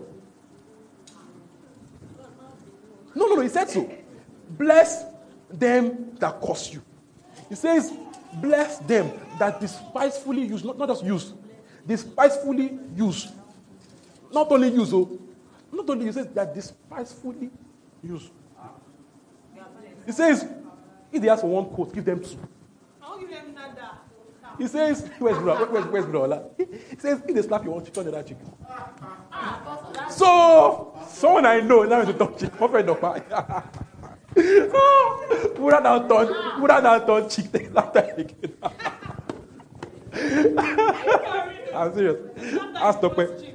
No, no, no, he said so. Bless them that curse you. He says, bless them that despitefully use, not, not just use, despitefully use. Not only use, oh, not only use, that despitefully use. He says, if they ask for one coat, give them two. I'll give them another. He says, where's brother? Where's, where's brother? He says, if they slap you, turn the other cheek. So, someone I know now is a top cheek. My friend of mine. Put that down, turn, put that down, turn cheek. Then after again. I'm serious. Ask the question.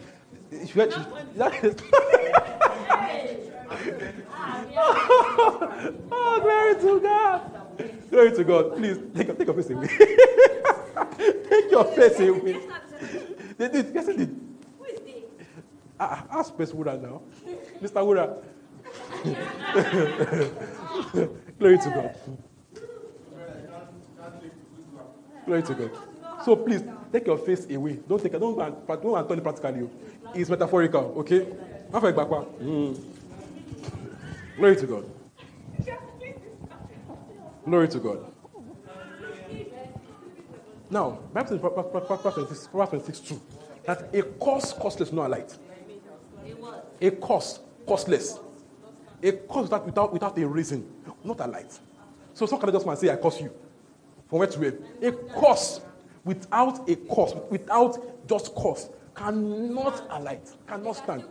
She let, she, oh, glory to God. Glory to God. Please, take your, take your face away. Take your face away. They did. Yes, they did. Who is this? Ask Mister Wura now. Mister Wura. Glory to God. Glory to God. So please, take your face away. Don't take it. Don't go and turn it practically. It's metaphorical, okay? Mm. Glory to God. Glory to God. Now, Bible says in Proverbs twenty-six, two, that a cause costless, not a light. A cause costless. A cause that without, without a reason, not a light. So some kind of just say, I curse you. From where to where? A cause without a cause, without just cause, cannot alight, cannot stand.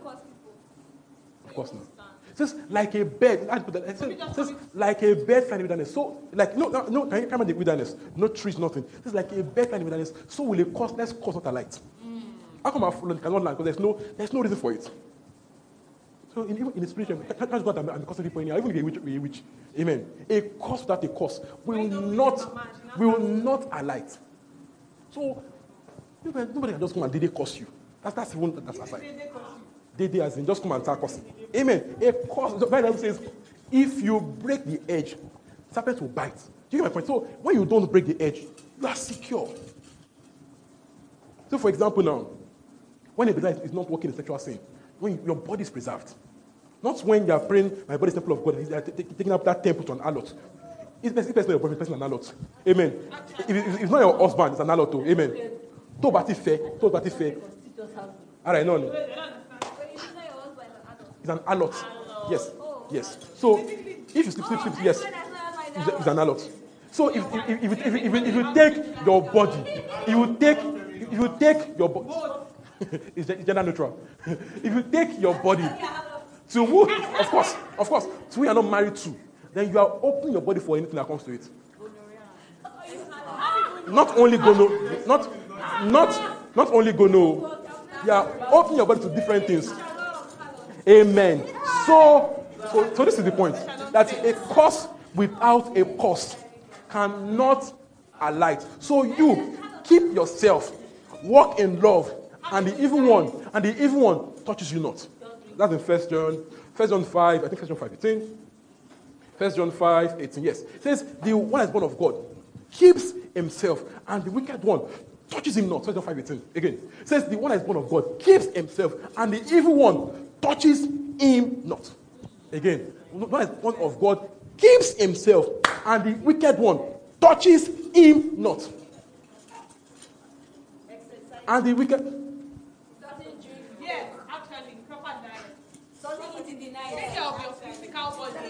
Of course not. Just like a bird, just like a bird flying in the wilderness. So, like no, no, no. Can you remember the wilderness? No trees, nothing. Just like a bird flying in the wilderness. So will a causeless cause not alight? How come I cannot land? Because there's no, there's no reason for it. So in, even in the spiritual, that's God. I'm, I'm causing people in here. Even if a witch, amen. A cause without a cause will not, will not alight. So, nobody can just come and did they curse you. That's that's the one that's aside. Did they as in just come and start cursing. Amen. A curse, the Bible says, if you break the edge, serpents will bite. Do you get my point? So, when you don't break the edge, you are secure. So, for example, now, when a believer is not walking in sexual sin, when your body is preserved, not when you are praying, my body is the temple of God, and you are t- t- taking up that temple to an allot. It's not your boyfriend, it's an allot. Amen. If it's not your husband, it's an allot too. Amen. All right, no, no. It's an allot. Yes, yes. So if you sleep, sleep, sleep, yes, it's an allot. So if if if, if, if, if you take your body, if you take if you take your body, it's gender neutral. If you take your body to who, of course, of course, to who you are not married to, then you are opening your body for anything that comes to it. Not only gono, not not not only gono, you are opening your body to different things. Amen. So, so, so this is the point, that a cause without a cause cannot alight. So you keep yourself, walk in love, and the evil one, and the evil one touches you not. That's in First John, First John five, I think First John five, eighteen. First John five, eighteen, yes. It says, the one that is born of God keeps himself, and the wicked one touches him not. First John five, eighteen, again. It says, the one that is born of God keeps himself, and the evil one touches him not. Again, the one that is born of God keeps himself, and the wicked one touches him not. Exercise. And the wicked. Doesn't drink. Yes, actually, proper diet. Doesn't eat in the night. Take care of your physical body.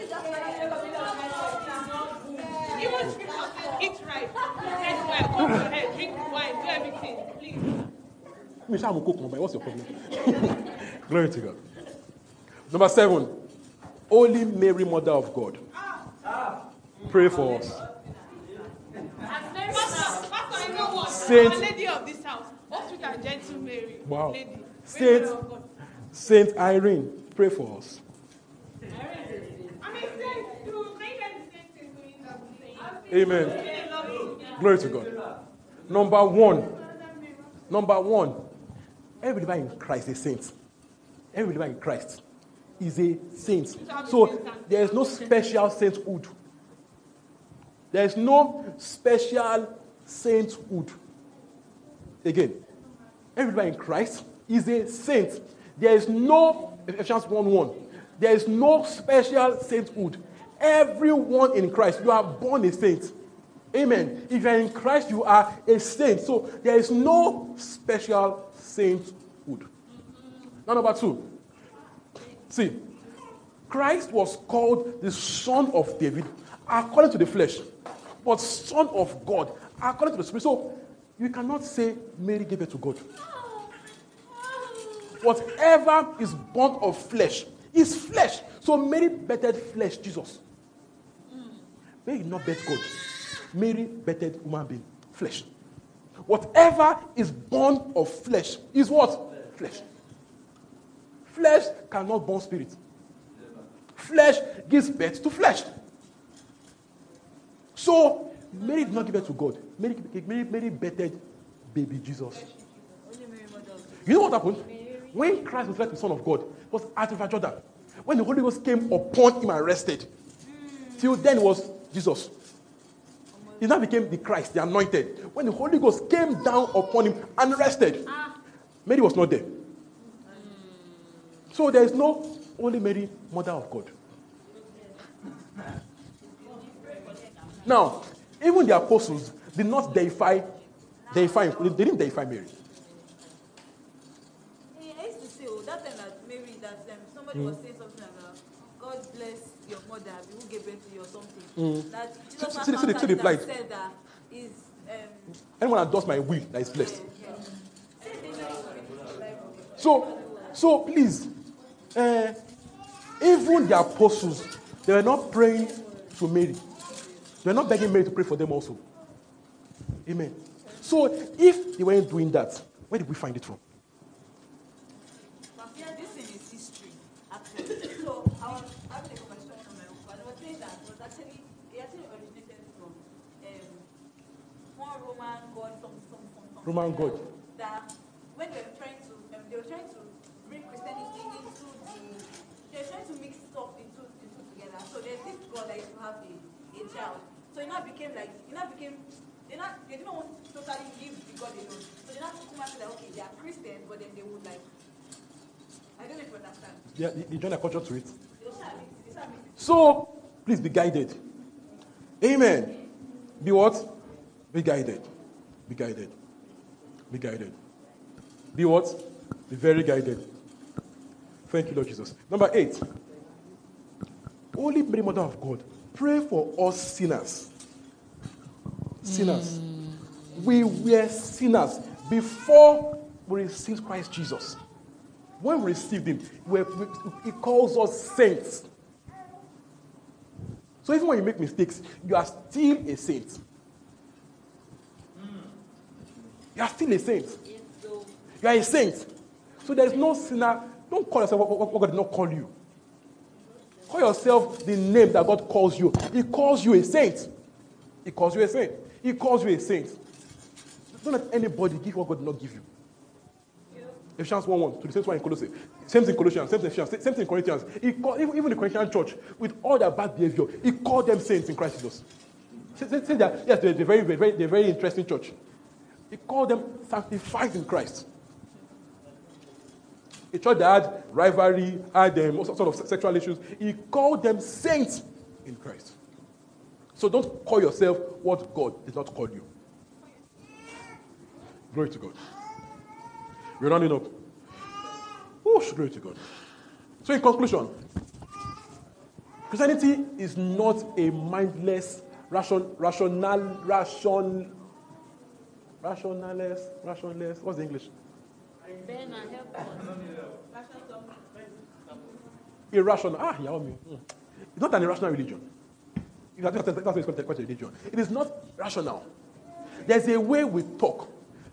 Even scripture says eat right. Head wine, comb your head, drink wine, do everything, please. Michelle, I'm cook, but what's your problem? Glory to God. Number seven, Holy Mary, Mother of God. Pray for us. Saint Lady of this house, with our gentle Mary. Wow. Lady. Saint Saint Irene, pray for us. Amen. Glory to God. Number one. Number one. Everybody in Christ is saint. Everybody in Christ is a saint. So there is no special sainthood. There is no special sainthood. Again, everybody in Christ is a saint. There is no, Ephesians one one, there is no special sainthood. Everyone in Christ, you are born a saint. Amen. If you are in Christ, you are a saint. So there is no special sainthood. Now, number two. See, Christ was called the Son of David according to the flesh, but Son of God according to the Spirit. So you cannot say Mary gave birth to God. Whatever is born of flesh is flesh. So Mary birthed flesh, Jesus. Mary did not birth God. Mary birthed human being, flesh. Whatever is born of flesh is what? Flesh. Flesh cannot born spirit. Flesh gives birth to flesh. So Mary did not give birth to God. Mary, Mary, Mary birthed baby Jesus. You know what happened? When Christ was left the Son of God, it was at the Jordan. When the Holy Ghost came upon him and rested. Till then it was Jesus. He now became the Christ, the anointed. When the Holy Ghost came down upon him and rested, Mary was not there. So there is no Holy Mary, Mother of God. Now, even the apostles did not deify, deify they didn't deify Mary. I used to say, oh, that time that Mary, that time somebody mm. was saying something about God bless your mother, who gave birth to you or something. Mm. That Jesus so, so, so, so they, so they that said that is um, anyone that does my will that is blessed. Yeah, yeah. So, so please, uh, even the apostles, they were not praying to Mary. They were not begging Mary to pray for them also. Amen. So if they weren't doing that, where did we find it from? This thing is history. So I was having a conversation on my own, but I was saying that was actually it actually originated from um, one Roman god, some some some Roman god. That when they were trying to, um, they were trying to bring Christianity into the, they were trying to mix stuff into into together. So there's this god that used to have a a child. So it now became like, it now became, they not they didn't want to totally leave the God alone. So they now come and say that, okay, they are Christian, but then they would like, I don't know if you understand. Yeah, you join a culture to it. So, please be guided. Amen. Be what? Be guided. Be guided. Be guided. Be what? Be very guided. Thank you, Lord Jesus. Number eight. Holy Mary, Mother of God, pray for us sinners. Sinners. Mm. We were sinners before we received Christ Jesus. When we received him, we were, he calls us saints. So even when you make mistakes, you are still a saint. Mm. You are still a saint. Yes, so. You are a saint. So there is no sinner. Don't call yourself what God did not call you. Call yourself the name that God calls you. He calls you a saint. He calls you a saint. He calls you a saint. Don't let anybody give what God did not give you. Yeah. Ephesians one one, to the same one in Colossians. Same thing in Colossians, same thing in Ephesians, same thing in Corinthians. He call, even the Corinthian church, with all their bad behavior, he called them saints in Christ Jesus. Say, say, say that, yes, they're, they're, very, very, they're very interesting church. He called them sanctified in Christ. A church that had rivalry, had um, all sorts of sexual issues. He called them saints in Christ. So don't call yourself what God did not call you. Glory to God. We're running up. Oh, glory to God. So in conclusion, Christianity is not a mindless, ration, rational, ration, rationalist, rationalist. What's the English? Ben, I help us. Irrational. Ah, yeah, me. It's not an irrational religion. That's what it's called, a religion. It is not rational. There's a way we talk.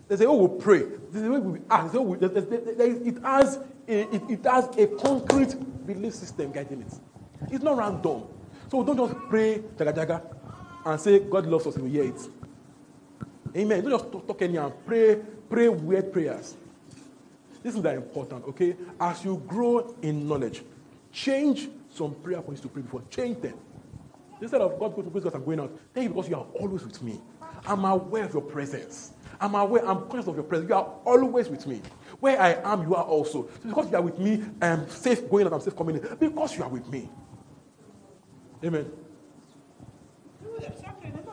There's a way we pray. There's a way we act. Way we, there's, there's, there's, it, has a, it, it has a concrete belief system guiding it. It's not random. So don't just pray jaga jaga and say God loves us and we hear it. Amen. Don't just talk, talk anyhow and pray, pray weird prayers. This is that important, okay? As you grow in knowledge, change some prayer points to pray before. Change them. Instead of God going to praise God and going out, thank you because you are always with me. I'm aware of your presence. I'm aware, I'm conscious of your presence. You are always with me. Where I am, you are also. So because you are with me, I am safe going out, I'm safe coming in. Because you are with me. Amen. I saw it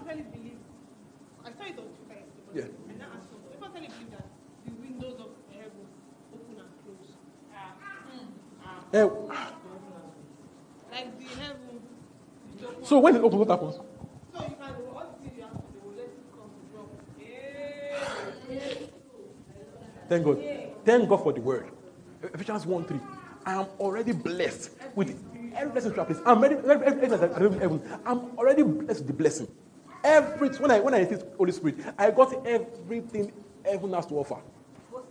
on Twitter. Yeah. And I asked someone, people tell you that the windows of heaven open and close. Ah. Mm. Ah. Uh, ah. Like the heaven. So when it opens, what happens? So you can all the things you have to do, let it come to drop. Yeah. Thank God. Yeah. Thank God for the word. Ephesians one three. I am already blessed with every blessing throughout this. I'm already every, every, every, every, I'm already blessed with the blessing. Every when I when I received Holy Spirit, I got everything heaven has to offer. What?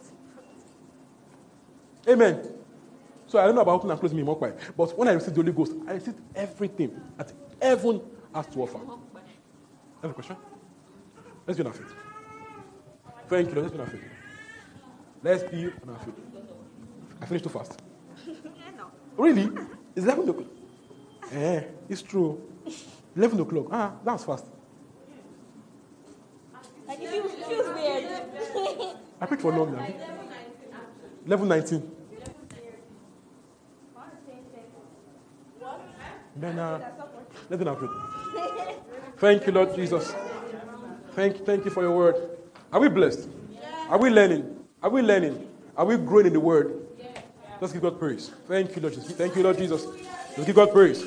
Amen. So I don't know about opening and closing me more quiet, but when I received the Holy Ghost, I received everything that heaven has to offer. Have a question? Let's be on our feet. Thank you. Let's be on our feet. Let's be on our feet. I finished too fast. Really? It's eleven o'clock. Eh? It's true. Eleven o'clock. Ah, that was fast. Like it feels, it feels weird. I picked for long now. eleven nineteen. Bernard, let them pray. Thank you, Lord Jesus. Thank, thank you for your word. Are we blessed? Are we learning? Are we learning? Are we growing in the word? Let's give God praise. Thank you, Lord Jesus. Thank you, Lord Jesus. Let's give God praise.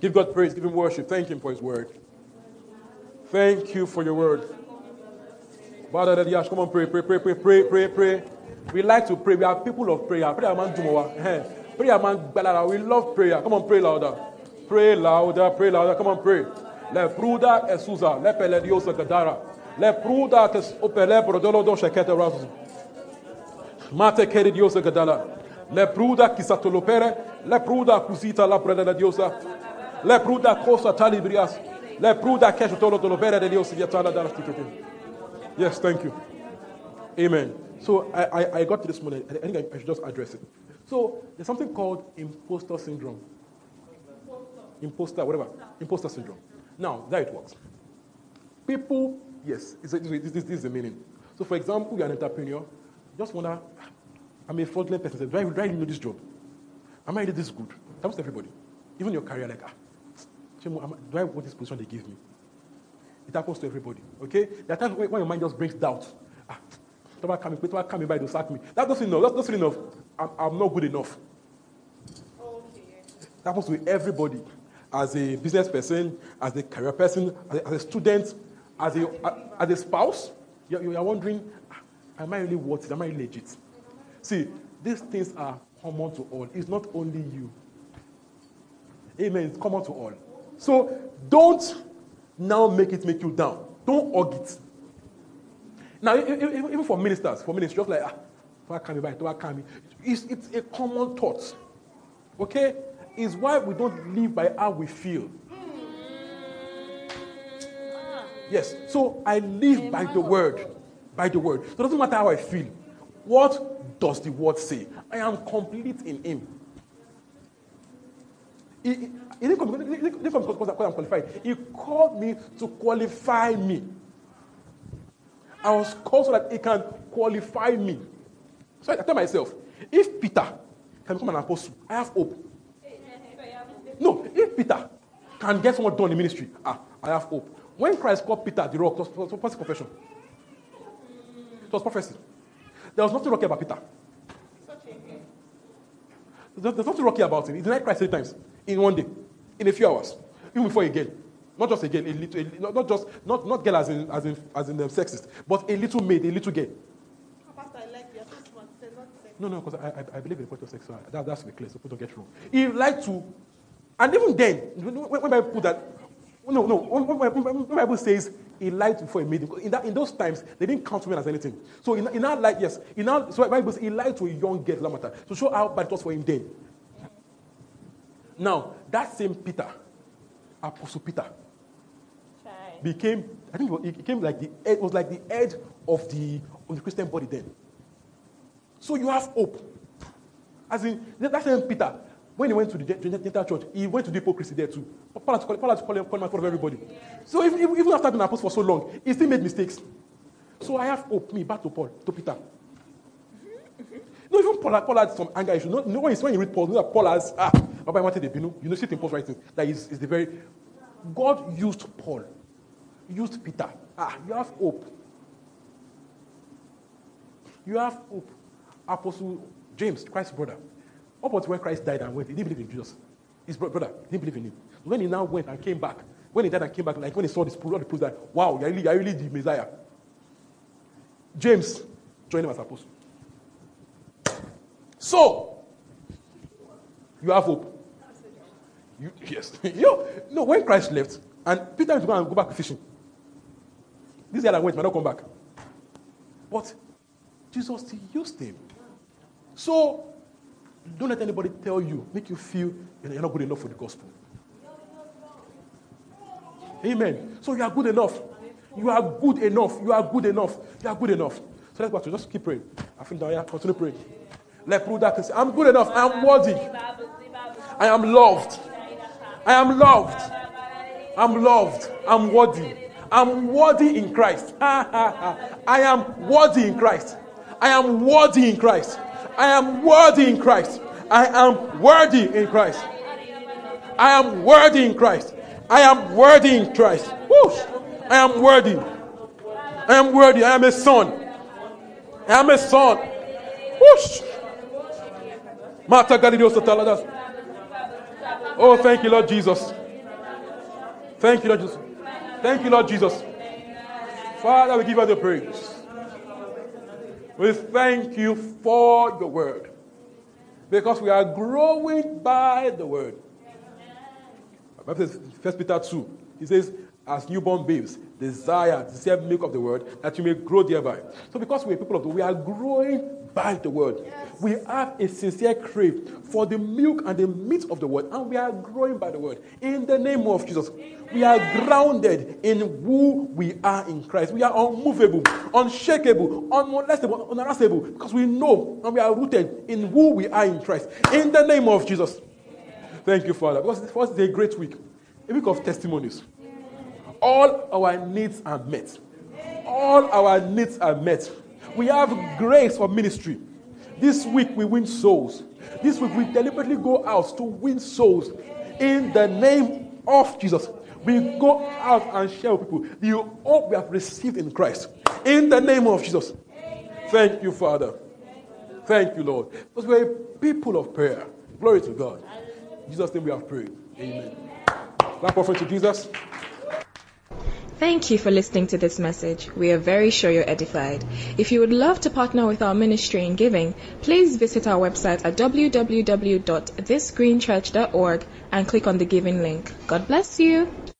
Give God praise. Give Him worship. Thank Him for His word. Thank you for your word. Come on, pray, pray, pray, pray, pray, pray, pray. We like to pray. We are people of prayer. Prayer man Dumowa. Prayer man Balara. We love prayer. Come on, pray louder. Pray louder, pray louder. Come on, pray. Le pruda esuza. Le pelediosa gadara. Le pruda tes opele brodolo do shekete razu. Mate kere diosa gadala. Le pruda kisatolopere. Le pruda kusita la brodela diosa. Le pruda kosa talibrias. Le pruda kesho tolo dolopere de Dios viatala dala tutoke. Yes, thank you. Amen. So I, I, I got to this morning. I think I, I should just address it. So there's something called imposter syndrome. Imposter, whatever. Imposter syndrome. Now, there it works. People, yes, it's a, this, this, this is the meaning. So for example, you're an entrepreneur. You just wonder, I'm a frontline person. Do I really know this job? Am I really this good? That was everybody. Even your career, like, ah, do I want this position they give me? It happens to everybody, okay? There are times when your mind just brings doubt. Ah, don't come in, come in by, they'll sack me. That doesn't enough. That's not enough. I'm, I'm not good enough. Okay. That happens to everybody. As a business person, as a career person, as a, as a student, as a, a, as a spouse, you're, you're wondering, am I really worth it? Am I really legit? See, these things are common to all. It's not only you. Amen. It's common to all. So don't now make it make you down. Don't hug it. Now, even for ministers, for ministers, just like, ah, what can we buy? What can we? It's, it's a common thought. Okay? It's why we don't live by how we feel. Yes. So I live by the word. By the word. So it doesn't matter how I feel. What does the word say? I am complete in Him. He, he, he didn't because I'm qualified. He called me to qualify me. I was called so that He can qualify me. So I tell myself, if Peter can become an apostle, I have hope. No, if Peter can get someone done in ministry, ah, I have hope. When Christ called Peter the rock, it was prophecy confession. It was prophecy. There was nothing rocky about Peter. There's nothing rocky about him. He denied Christ three times in one day, in a few hours, even before again. Not just again, a little, a, not just not not girl as in as in as in them sexist, but a little maid, a little girl. No, no, because I, I I believe in the point of sex. So that that's be clear. So people don't get wrong. He liked to, and even then, when, when Bible put that, no, no, when, when Bible says he lied before a maid. In that in those times, they didn't count women as anything. So in in our life, yes, in our so Bible says he lied to a young girl, that matter, to show how bad it was for him then. Yeah. Now that same Peter, Apostle Peter. Became, I think it became like the it was like the head of the of the Christian body then. So you have hope. As in that same Peter, when he went to the Gentile church, he went to the hypocrisy there too. Paul had to call him out in front of everybody. So even, even after being an apostle for so long, he still made mistakes. So I have hope. Me back to Paul, to Peter. No, even Paul had, Paul had some anger issues. No, no, when you read Paul, you know that Paul has ah, Baba wanted a binu. You know, sit in Paul's writing that is is the very God used Paul. Used Peter. Ah, you have hope. You have hope. Apostle James, Christ's brother. Up until when Christ died and went, he didn't believe in Jesus. His brother didn't believe in him. When he now went and came back, when he died and came back, like when he saw this proof, all the proofs that, wow, you're really, you're really the Messiah. James joined him as apostle. So, you have hope. You, yes. you, no, when Christ left, and Peter went to go and go back fishing. This guy that went might not come back. But Jesus still used him. So don't let anybody tell you, make you feel you're not good enough for the gospel. Amen. So you are good enough. You are good enough. You are good enough. You are good enough. So let's go to just keep praying. I feel down here. Continue praying. Let prove that I'm good enough. I am worthy. I am loved. I am loved. I'm loved. I'm worthy. I'm worthy in Christ. I am worthy in Christ. I am worthy in Christ. I am worthy in Christ. I am worthy in Christ. I am worthy in Christ. I am worthy in Christ. Woo! I am worthy. I am worthy. I am a son. I am a son. Whoosh! Oh, thank you, Lord Jesus. Thank you, Lord Jesus. Thank you, Lord Jesus. Father, we give you the praise. We thank you for your word. Because we are growing by the word. First Peter two, he says, as newborn babes, desire, desire the milk of the word, that you may grow thereby. So because we are people of the word, we are growing by the word. Yes. We have a sincere crave for the milk and the meat of the word, and we are growing by the word. In the name of Jesus, amen. We are grounded in who we are in Christ. We are unmovable, unshakable, unmolestable, unharassable, because we know and we are rooted in who we are in Christ. In the name of Jesus. Amen. Thank you, Father, because for us it's a great week, a week of testimonies. Amen. All our needs are met. Amen. All our needs are met. We have grace for ministry. This week we win souls. This week we deliberately go out to win souls. In the name of Jesus, we go out and share with people the hope we have received in Christ. In the name of Jesus. Thank you, Father. Thank you, Lord. Because we are people of prayer. Glory to God. In Jesus' name we have prayed. Amen. Clap offering to Jesus. Thank you for listening to this message. We are very sure you're edified. If you would love to partner with our ministry in giving, please visit our website at w w w dot this green church dot org and click on the giving link. God bless you.